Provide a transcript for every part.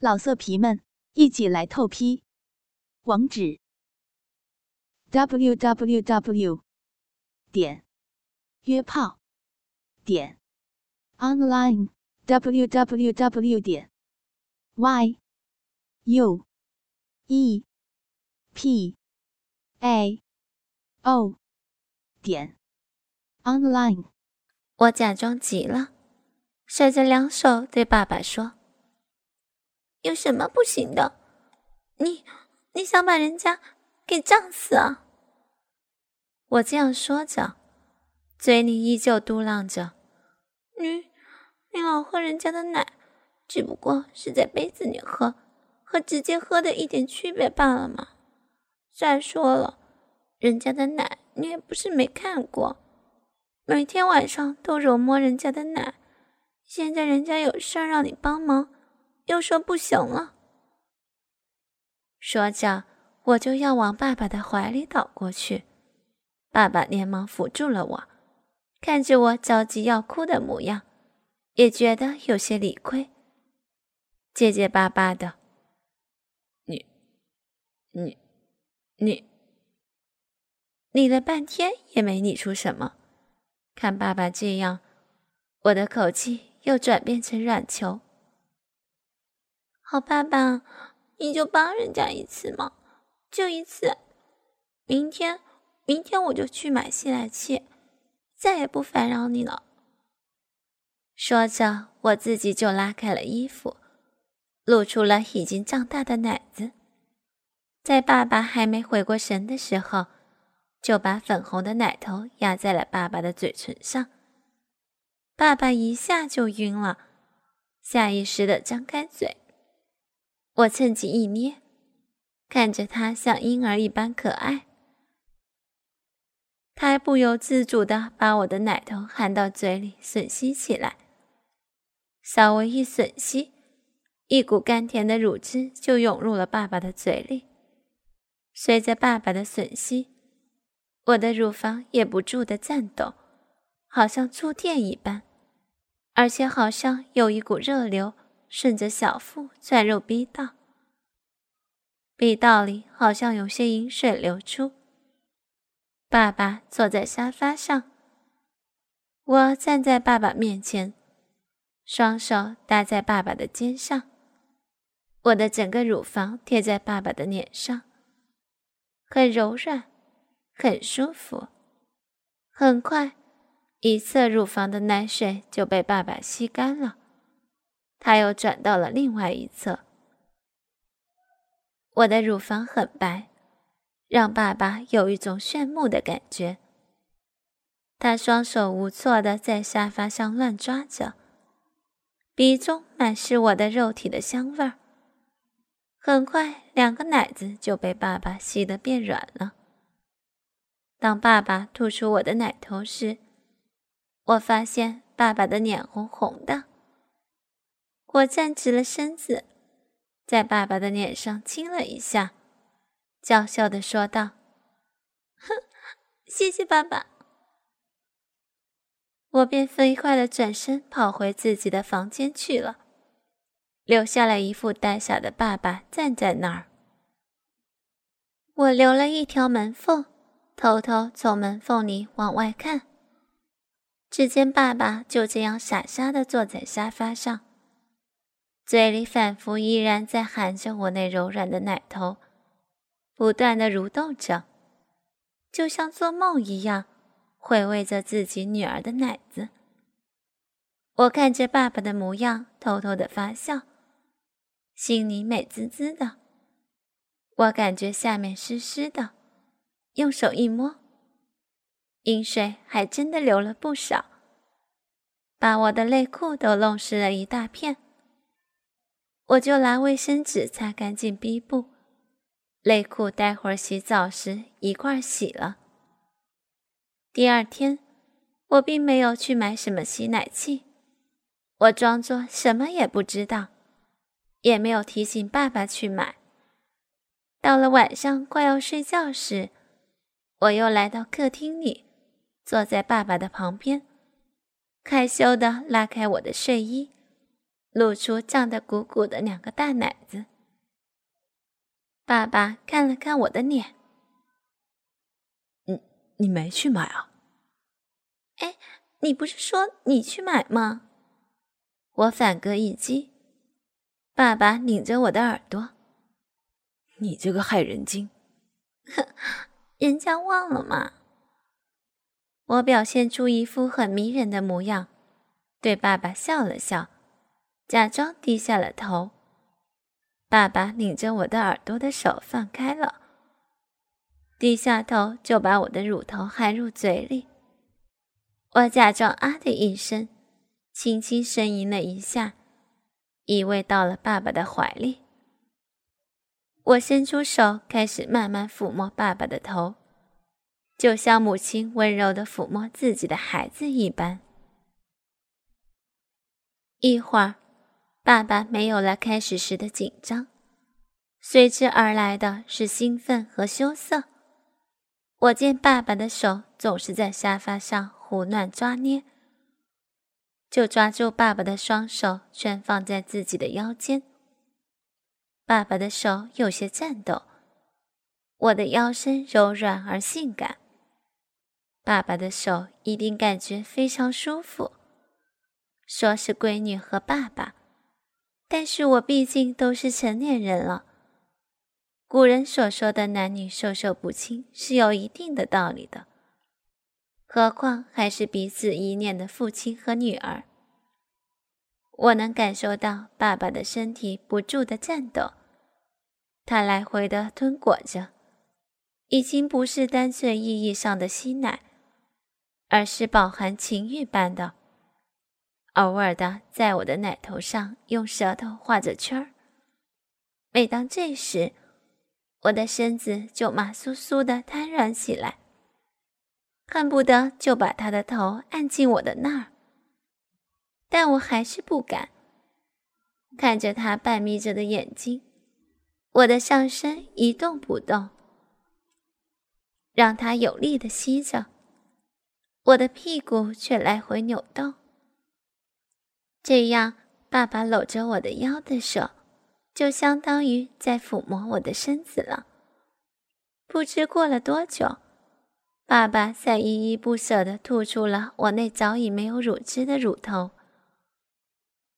老色皮们，一起来透批！网址 www.约炮.online。我假装急了，甩着两手对爸爸说：“有什么不行的？你想把人家给胀死啊？”我这样说着，嘴里依旧嘟囔着：“你老喝人家的奶，只不过是在杯子里喝，和直接喝的一点区别罢了嘛。再说了，人家的奶你也不是没看过，每天晚上都揉摸人家的奶，现在人家有事儿让你帮忙，又说不行了。”说着，我就要往爸爸的怀里倒过去，爸爸连忙扶住了我，看着我着急要哭的模样，也觉得有些理亏，结结巴巴的：“你。”理了半天也没理出什么，看爸爸这样，我的口气又转变成软求：“好爸爸，你就帮人家一次嘛，就一次。明天我就去买吸奶器，再也不烦扰你了。”说着，我自己就拉开了衣服，露出了已经胀大的奶子。在爸爸还没回过神的时候，就把粉红的奶头压在了爸爸的嘴唇上。爸爸一下就晕了，下意识地张开嘴，我趁机一捏，看着他像婴儿一般可爱，他还不由自主地把我的奶头含到嘴里吮吸起来。稍微一吮吸，一股甘甜的乳汁就涌入了爸爸的嘴里。随着爸爸的吮吸，我的乳房也不住地颤抖，好像触电一般，而且好像有一股热流顺着小腹钻入逼道，逼道里好像有些饮水流出。爸爸坐在沙发上，我站在爸爸面前，双手搭在爸爸的肩上，我的整个乳房贴在爸爸的脸上，很柔软，很舒服。很快，一侧乳房的奶水就被爸爸吸干了，他又转到了另外一侧。我的乳房很白，让爸爸有一种炫目的感觉。他双手无措地在沙发上乱抓着，鼻中满是我的肉体的香味儿。很快，两个奶子就被爸爸吸得变软了。当爸爸吐出我的奶头时，我发现爸爸的脸红红的。我站直了身子，在爸爸的脸上亲了一下，娇羞地说道：“哼，谢谢爸爸。”我便飞快地转身跑回自己的房间去了，留下了一副呆傻的爸爸站在那儿。我留了一条门缝，偷偷从门缝里往外看，只见爸爸就这样傻傻地坐在沙发上，嘴里仿佛依然在含着我那柔软的奶头，不断地蠕动着，就像做梦一样，回味着自己女儿的奶子。我看着爸爸的模样，偷偷地发笑，心里美滋滋的。我感觉下面湿湿的，用手一摸，饮水还真的流了不少，把我的内裤都弄湿了一大片。我就拿卫生纸擦干净逼部，内裤待会儿洗澡时一块儿洗了。第二天，我并没有去买什么吸奶器，我装作什么也不知道，也没有提醒爸爸去买。到了晚上快要睡觉时，我又来到客厅里，坐在爸爸的旁边，害羞地拉开我的睡衣，露出胀得鼓鼓的两个大奶子。爸爸看了看我的脸，你没去买啊？哎，你不是说你去买吗？我反戈一击，爸爸拧着我的耳朵：“你这个害人精！”人家忘了嘛。我表现出一副很迷人的模样，对爸爸笑了笑，假装低下了头。爸爸拧着我的耳朵的手放开了，低下头就把我的乳头含入嘴里。我假装啊的一声，轻轻呻吟了一下，依偎到了爸爸的怀里。我伸出手，开始慢慢抚摸爸爸的头，就像母亲温柔地抚摸自己的孩子一般。一会儿，爸爸没有了开始时的紧张，随之而来的是兴奋和羞涩。我见爸爸的手总是在沙发上胡乱抓捏，就抓住爸爸的双手圈放在自己的腰间。爸爸的手有些颤抖，我的腰身柔软而性感，爸爸的手一定感觉非常舒服。说是闺女和爸爸，但是我毕竟都是成年人了。古人所说的男女授受不亲是有一定的道理的，何况还是彼此依恋的父亲和女儿。我能感受到爸爸的身体不住的颤抖，他来回的吞裹着，已经不是单纯意义上的吸奶，而是饱含情欲般的，偶尔的在我的奶头上用舌头画着圈儿。每当这时，我的身子就麻酥酥的瘫软起来，恨不得就把他的头按进我的那儿，但我还是不敢。看着他半眯着的眼睛，我的上身一动不动，让他有力的吸着，我的屁股却来回扭动。这样，爸爸搂着我的腰的手，就相当于在抚摸我的身子了。不知过了多久，爸爸才依依不舍地吐出了我那早已没有乳汁的乳头。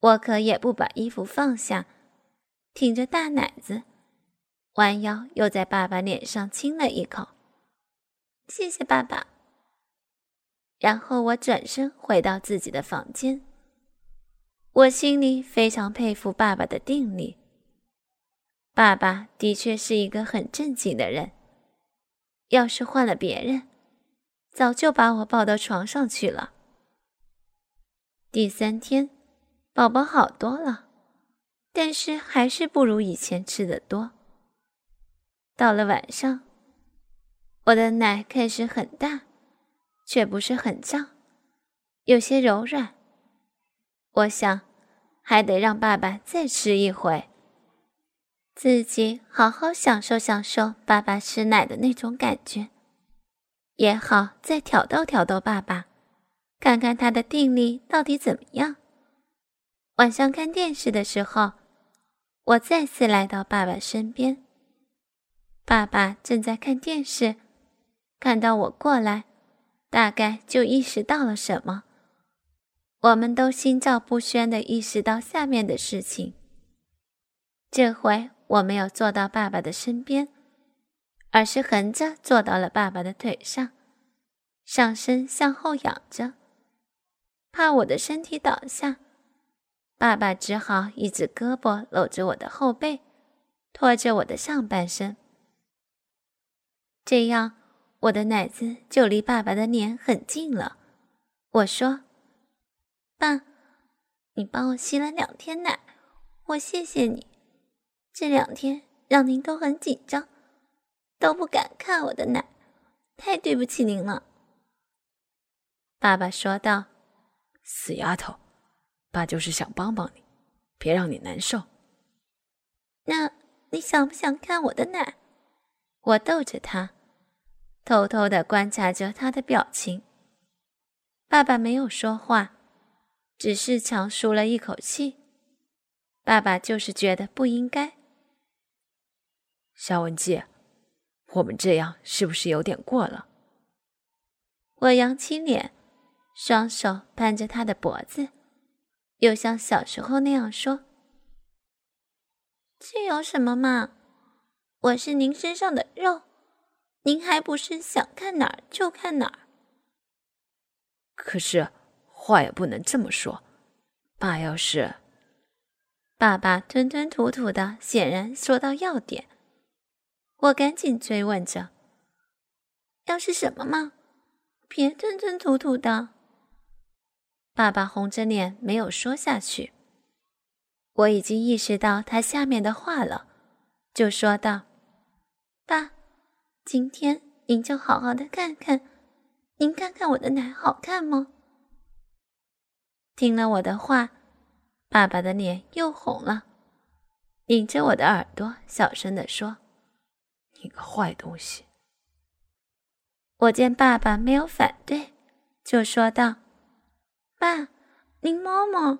我可也不把衣服放下，挺着大奶子，弯腰又在爸爸脸上亲了一口，谢谢爸爸。然后我转身回到自己的房间。我心里非常佩服爸爸的定力，爸爸的确是一个很正经的人，要是换了别人，早就把我抱到床上去了。第3天，宝宝好多了，但是还是不如以前吃得多。到了晚上，我的奶开始很大，却不是很胀，有些柔软。我想，还得让爸爸再吃一回，自己好好享受享受爸爸吃奶的那种感觉，也好再挑逗挑逗爸爸，看看他的定力到底怎么样。晚上看电视的时候，我再次来到爸爸身边。爸爸正在看电视，看到我过来，大概就意识到了什么。我们都心照不宣地意识到下面的事情。这回我没有坐到爸爸的身边，而是横着坐到了爸爸的腿上，上身向后仰着，怕我的身体倒下，爸爸只好一只胳膊搂着我的后背，拖着我的上半身。这样，我的奶子就离爸爸的脸很近了。我说：“爸，你帮我吸了2天奶，我谢谢你。这2天让您都很紧张，都不敢看我的奶，太对不起您了。”爸爸说道：“死丫头，爸就是想帮帮你，别让你难受。”“那你想不想看我的奶？”我逗着他，偷偷地观察着他的表情。爸爸没有说话，只是长舒了一口气，爸爸就是觉得不应该。夏文姬，我们这样是不是有点过了？我扬起脸，双手攀着他的脖子，又像小时候那样说：“这有什么嘛？我是您身上的肉，您还不是想看哪儿就看哪儿。”可是话也不能这么说，爸要是……爸爸吞吞吐吐的，显然说到要点。我赶紧追问着：“要是什么嘛？别吞吞吐吐的。”爸爸红着脸没有说下去。我已经意识到他下面的话了，就说道：“爸，今天您就好好的看看，您看看我的奶好看吗？”听了我的话，爸爸的脸又红了，拧着我的耳朵小声地说：“你个坏东西。”我见爸爸没有反对，就说道：“爸，您摸摸，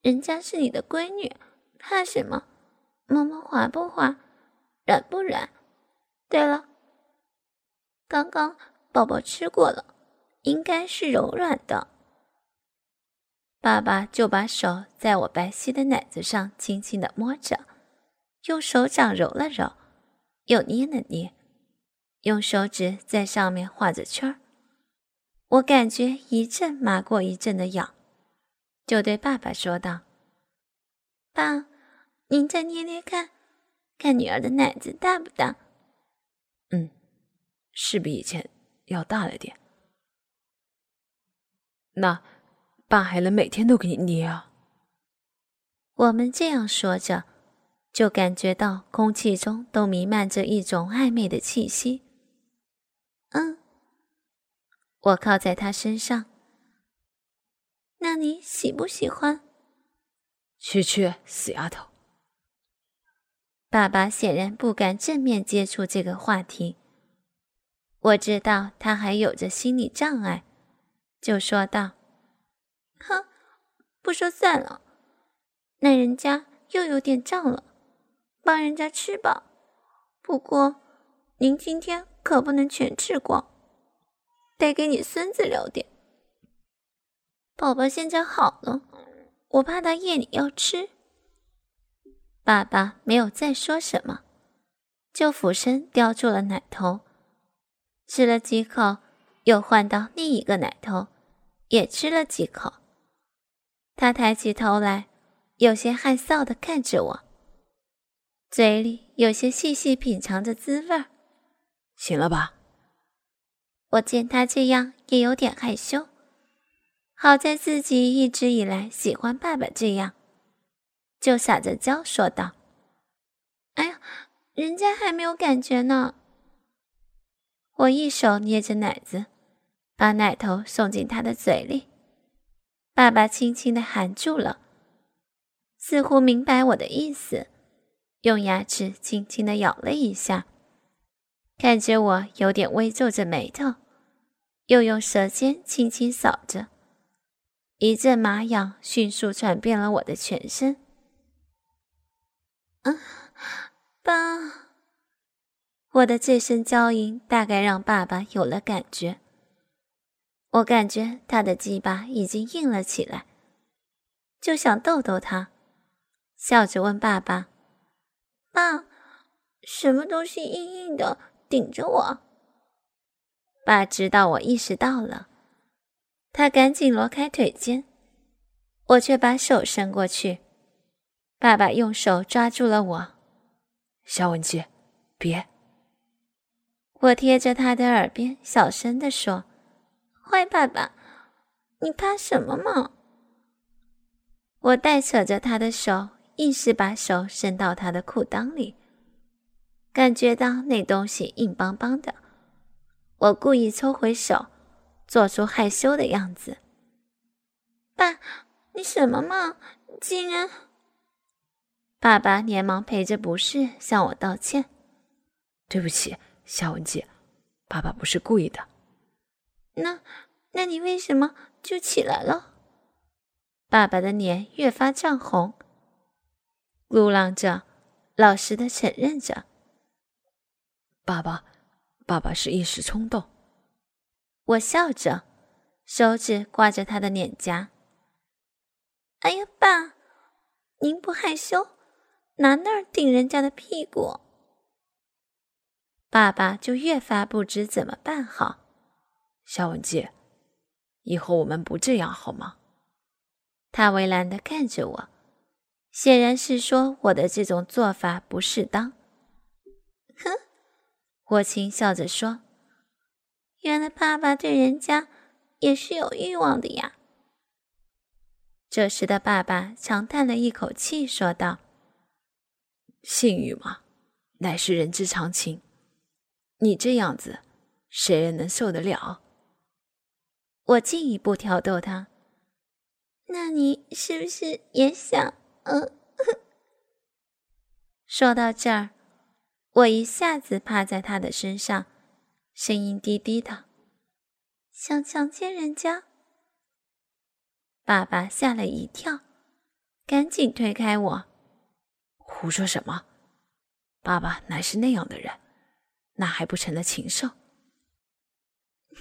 人家是你的闺女，怕什么？摸摸滑不滑，软不软？对了，刚刚宝宝吃过了，应该是柔软的。”爸爸就把手在我白皙的奶子上轻轻地摸着，用手掌揉了揉，又捏了捏，用手指在上面画着圈儿。我感觉一阵麻过一阵的痒，就对爸爸说道：“爸，您再捏捏看，看女儿的奶子大不大？”“嗯，是比以前要大了点。”“那爸还能每天都给你捏啊？”我们这样说着，就感觉到空气中都弥漫着一种暧昧的气息。“嗯。”我靠在他身上。“那你喜不喜欢？”“去，死丫头。”爸爸显然不敢正面接触这个话题，我知道他还有着心理障碍，就说道：“哼，不说算了，那人家又有点胀了，帮人家吃饱。不过，您今天可不能全吃光。”“得给你孙子留点。宝宝现在好了，我怕他夜里要吃。”爸爸没有再说什么，就俯身叼住了奶头，吃了几口，又换到另一个奶头，也吃了几口。他抬起头来，有些害臊地看着我，嘴里有些细细品尝着滋味儿。“行了吧？”我见他这样也有点害羞，好在自己一直以来喜欢爸爸这样，就撒着娇说道：“哎呀，人家还没有感觉呢。”我一手捏着奶子，把奶头送进他的嘴里。爸爸轻轻地含住了，似乎明白我的意思，用牙齿轻轻地咬了一下，看着我有点微皱着眉头，又用舌尖轻轻扫着，一阵麻痒迅速传遍了我的全身。“爸！”我的这声娇吟大概让爸爸有了感觉，我感觉他的鸡巴已经硬了起来，就想逗逗他，笑着问爸爸：“爸，什么东西硬硬的？”顶着我。爸知道我意识到了，他赶紧挪开腿尖，我却把手伸过去。爸爸用手抓住了我：“夏文姬，别！”我贴着他的耳边小声地说：“坏爸爸，你怕什么嘛？”我带扯着他的手，硬是把手伸到他的裤裆里，感觉到那东西硬邦邦的，我故意抽回手，做出害羞的样子。“爸，你什么嘛？竟然……”爸爸连忙陪着不是向我道歉：“对不起，夏文姬，爸爸不是故意的。”“那你为什么就起来了？”爸爸的脸越发涨红，鼓浪着，老实的承认着：“爸爸是一时冲动。”我笑着，手指挂着他的脸颊：“哎呀，爸，您不害羞，哪那儿顶人家的屁股？”爸爸就越发不知怎么办好。夏文杰，以后我们不这样好吗？他为难地看着我，显然是说我的这种做法不适当。哼，我轻笑着说：“原来爸爸对人家也是有欲望的呀。”这时的爸爸长叹了一口气，说道：“性欲嘛，乃是人之常情。你这样子，谁能受得了？”我进一步挑逗他：“那你是不是也想？”说到这儿，我一下子趴在他的身上，声音低低的：“想强奸人家？”爸爸吓了一跳，赶紧推开我：“胡说什么？爸爸乃是那样的人，那还不成了禽兽？”“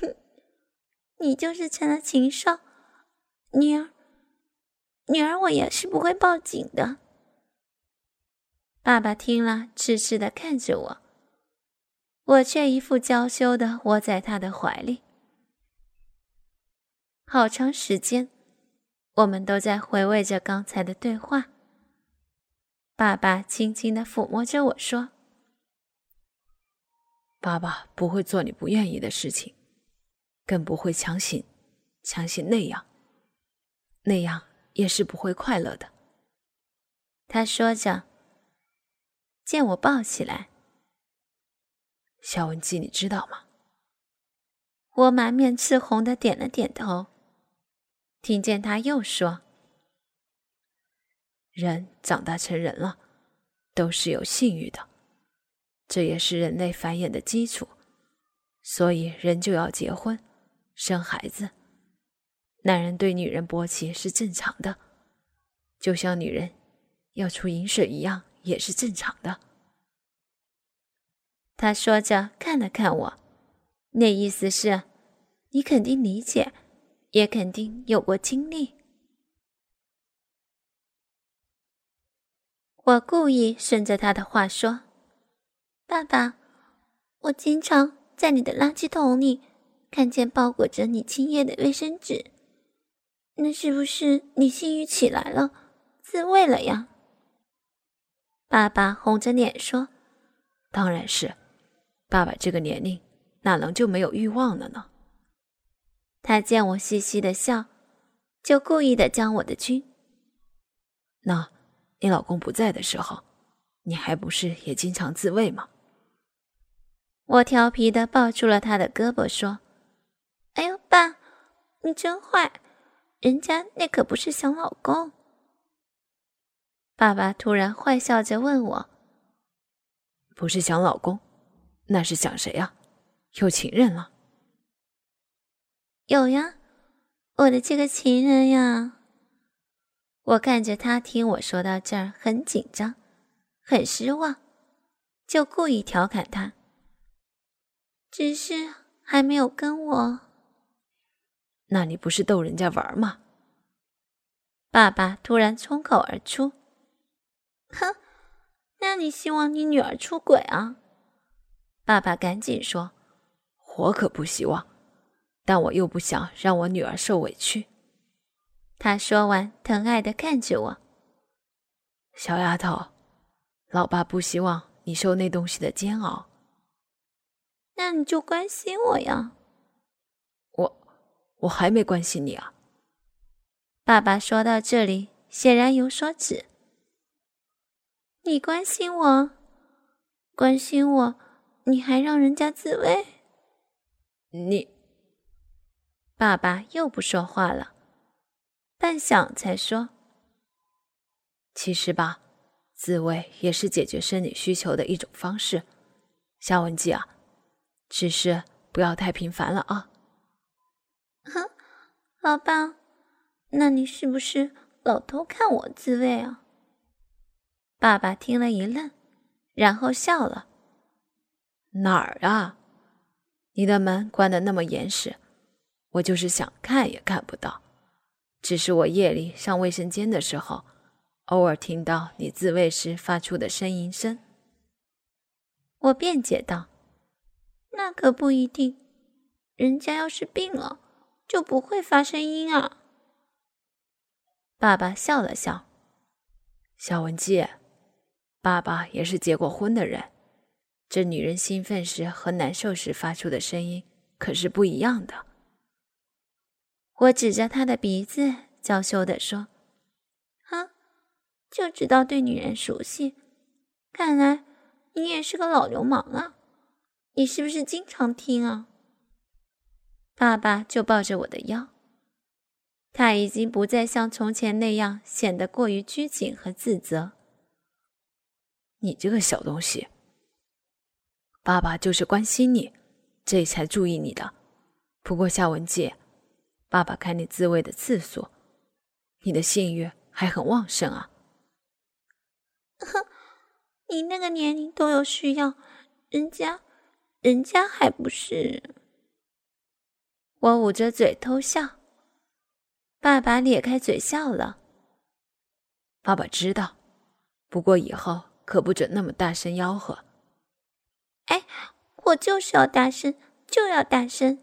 哼，你就是成了禽兽，女儿，我也是不会报警的。”爸爸听了，痴痴地看着我，我却一副娇羞地窝在他的怀里。好长时间，我们都在回味着刚才的对话。爸爸轻轻地抚摸着我说：“爸爸不会做你不愿意的事情，更不会强行那样。也是不会快乐的。”他说着，见我抱起来：“小文姬，你知道吗？”我满面赤红的点了点头。听见他又说：“人长大成人了，都是有性欲的，这也是人类繁衍的基础，所以人就要结婚，生孩子。男人对女人勃起是正常的，就像女人要出饮水一样，也是正常的。”他说着看了看我，那意思是：“你肯定理解，也肯定有过经历。”我故意顺着他的话说：“爸爸，我经常在你的垃圾桶里看见包裹着你精液的卫生纸。那是不是你性欲起来了，自慰了呀？”爸爸红着脸说：“当然是，爸爸这个年龄哪能就没有欲望了呢？”他见我嘻嘻的笑，就故意的将我的军：“那你老公不在的时候，你还不是也经常自慰吗？”我调皮的抱住了他的胳膊说：“哎呦，爸，你真坏，人家那可不是想老公。”爸爸突然坏笑着问我：“不是想老公，那是想谁啊？有情人了？”“有呀，我的这个情人呀。”我看着他听我说到这儿很紧张很失望，就故意调侃他：“只是还没有跟我。”“那你不是逗人家玩吗？”爸爸突然冲口而出：“哼，那你希望你女儿出轨啊？”爸爸赶紧说：“我可不希望，但我又不想让我女儿受委屈。”他说完，疼爱地看着我：“小丫头，老爸不希望你受那东西的煎熬。”“那你就关心我呀。”“我还没关心你啊。”爸爸说到这里，显然有所指：“你关心我？关心我，你还让人家自慰？你……”爸爸又不说话了，半晌才说：“其实吧，自慰也是解决生理需求的一种方式，夏文姬啊，只是不要太频繁了啊。”“哼，老爸，那你是不是老偷看我自慰啊？”爸爸听了一愣，然后笑了。哪儿啊？你的门关得那么严实，我就是想看也看不到。只是我夜里上卫生间的时候，偶尔听到你自慰时发出的呻吟声。我辩解道：那可不一定，人家要是病了，就不会发声音啊。爸爸笑了笑：小文姬，爸爸也是结过婚的人，这女人兴奋时和难受时发出的声音可是不一样的。我指着他的鼻子娇羞地说：哼，就知道对女人熟悉，看来你也是个老流氓啊，你是不是经常听啊？爸爸就抱着我的腰，他已经不再像从前那样显得过于拘谨和自责。你这个小东西，爸爸就是关心你，这才注意你的。不过夏文姬，爸爸看你自慰的次数，你的性欲还很旺盛啊。你那个年龄都有需要，人家还不是。我捂着嘴偷笑，爸爸咧开嘴笑了。爸爸知道，不过以后可不准那么大声吆喝。哎，我就是要大声，就要大声。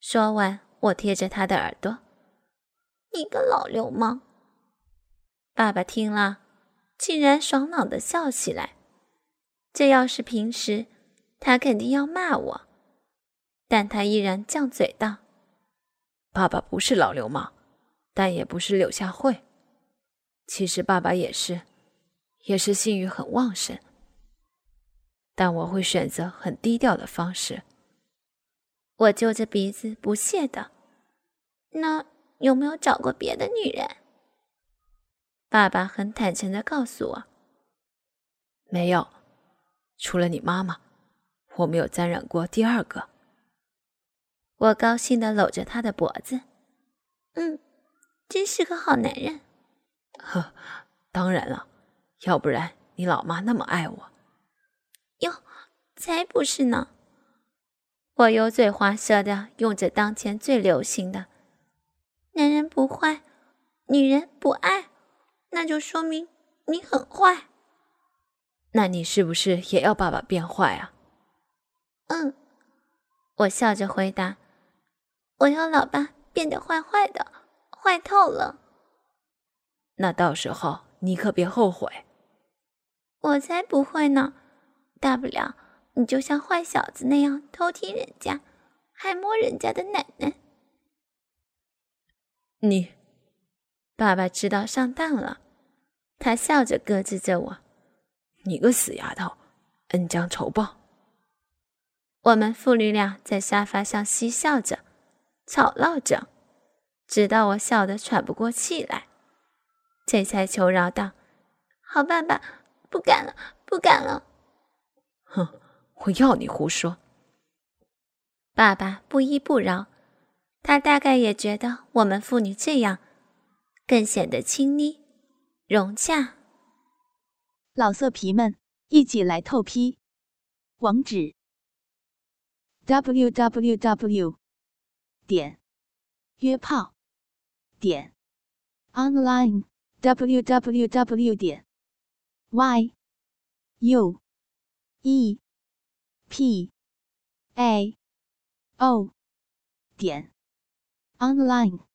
说完，我贴着他的耳朵。你个老流氓！爸爸听了，竟然爽朗地笑起来。这要是平时，他肯定要骂我，但他依然犟嘴道：爸爸不是老流氓，但也不是柳下惠。其实爸爸也是性欲很旺盛，但我会选择很低调的方式。我揪着鼻子不屑的：那有没有找过别的女人？爸爸很坦诚地告诉我：没有，除了你妈妈，我没有沾染过第二个。我高兴地搂着他的脖子，真是个好男人。呵，当然了，要不然你老妈那么爱我。哟，才不是呢。我油嘴滑舌地用着当前最流行的“男人不坏，女人不爱”，那就说明你很坏。那你是不是也要爸爸变坏啊？我笑着回答。我要老爸变得坏坏的，坏透了。那到时候你可别后悔。我才不会呢，大不了你就像坏小子那样偷听人家，还摸人家的奶奶。你，爸爸知道上当了，他笑着咯吱着我：你个死丫头，恩将仇报。我们父女俩在沙发上嬉笑着，吵闹着，直到我笑得喘不过气来，这才求饶道：好爸爸，不敢了，不敢了。哼，我要你胡说。爸爸不依不饶，他大概也觉得我们父女这样更显得亲昵融洽。老色皮们，一起来透批，网址www.约炮.online，www.yuepao.online。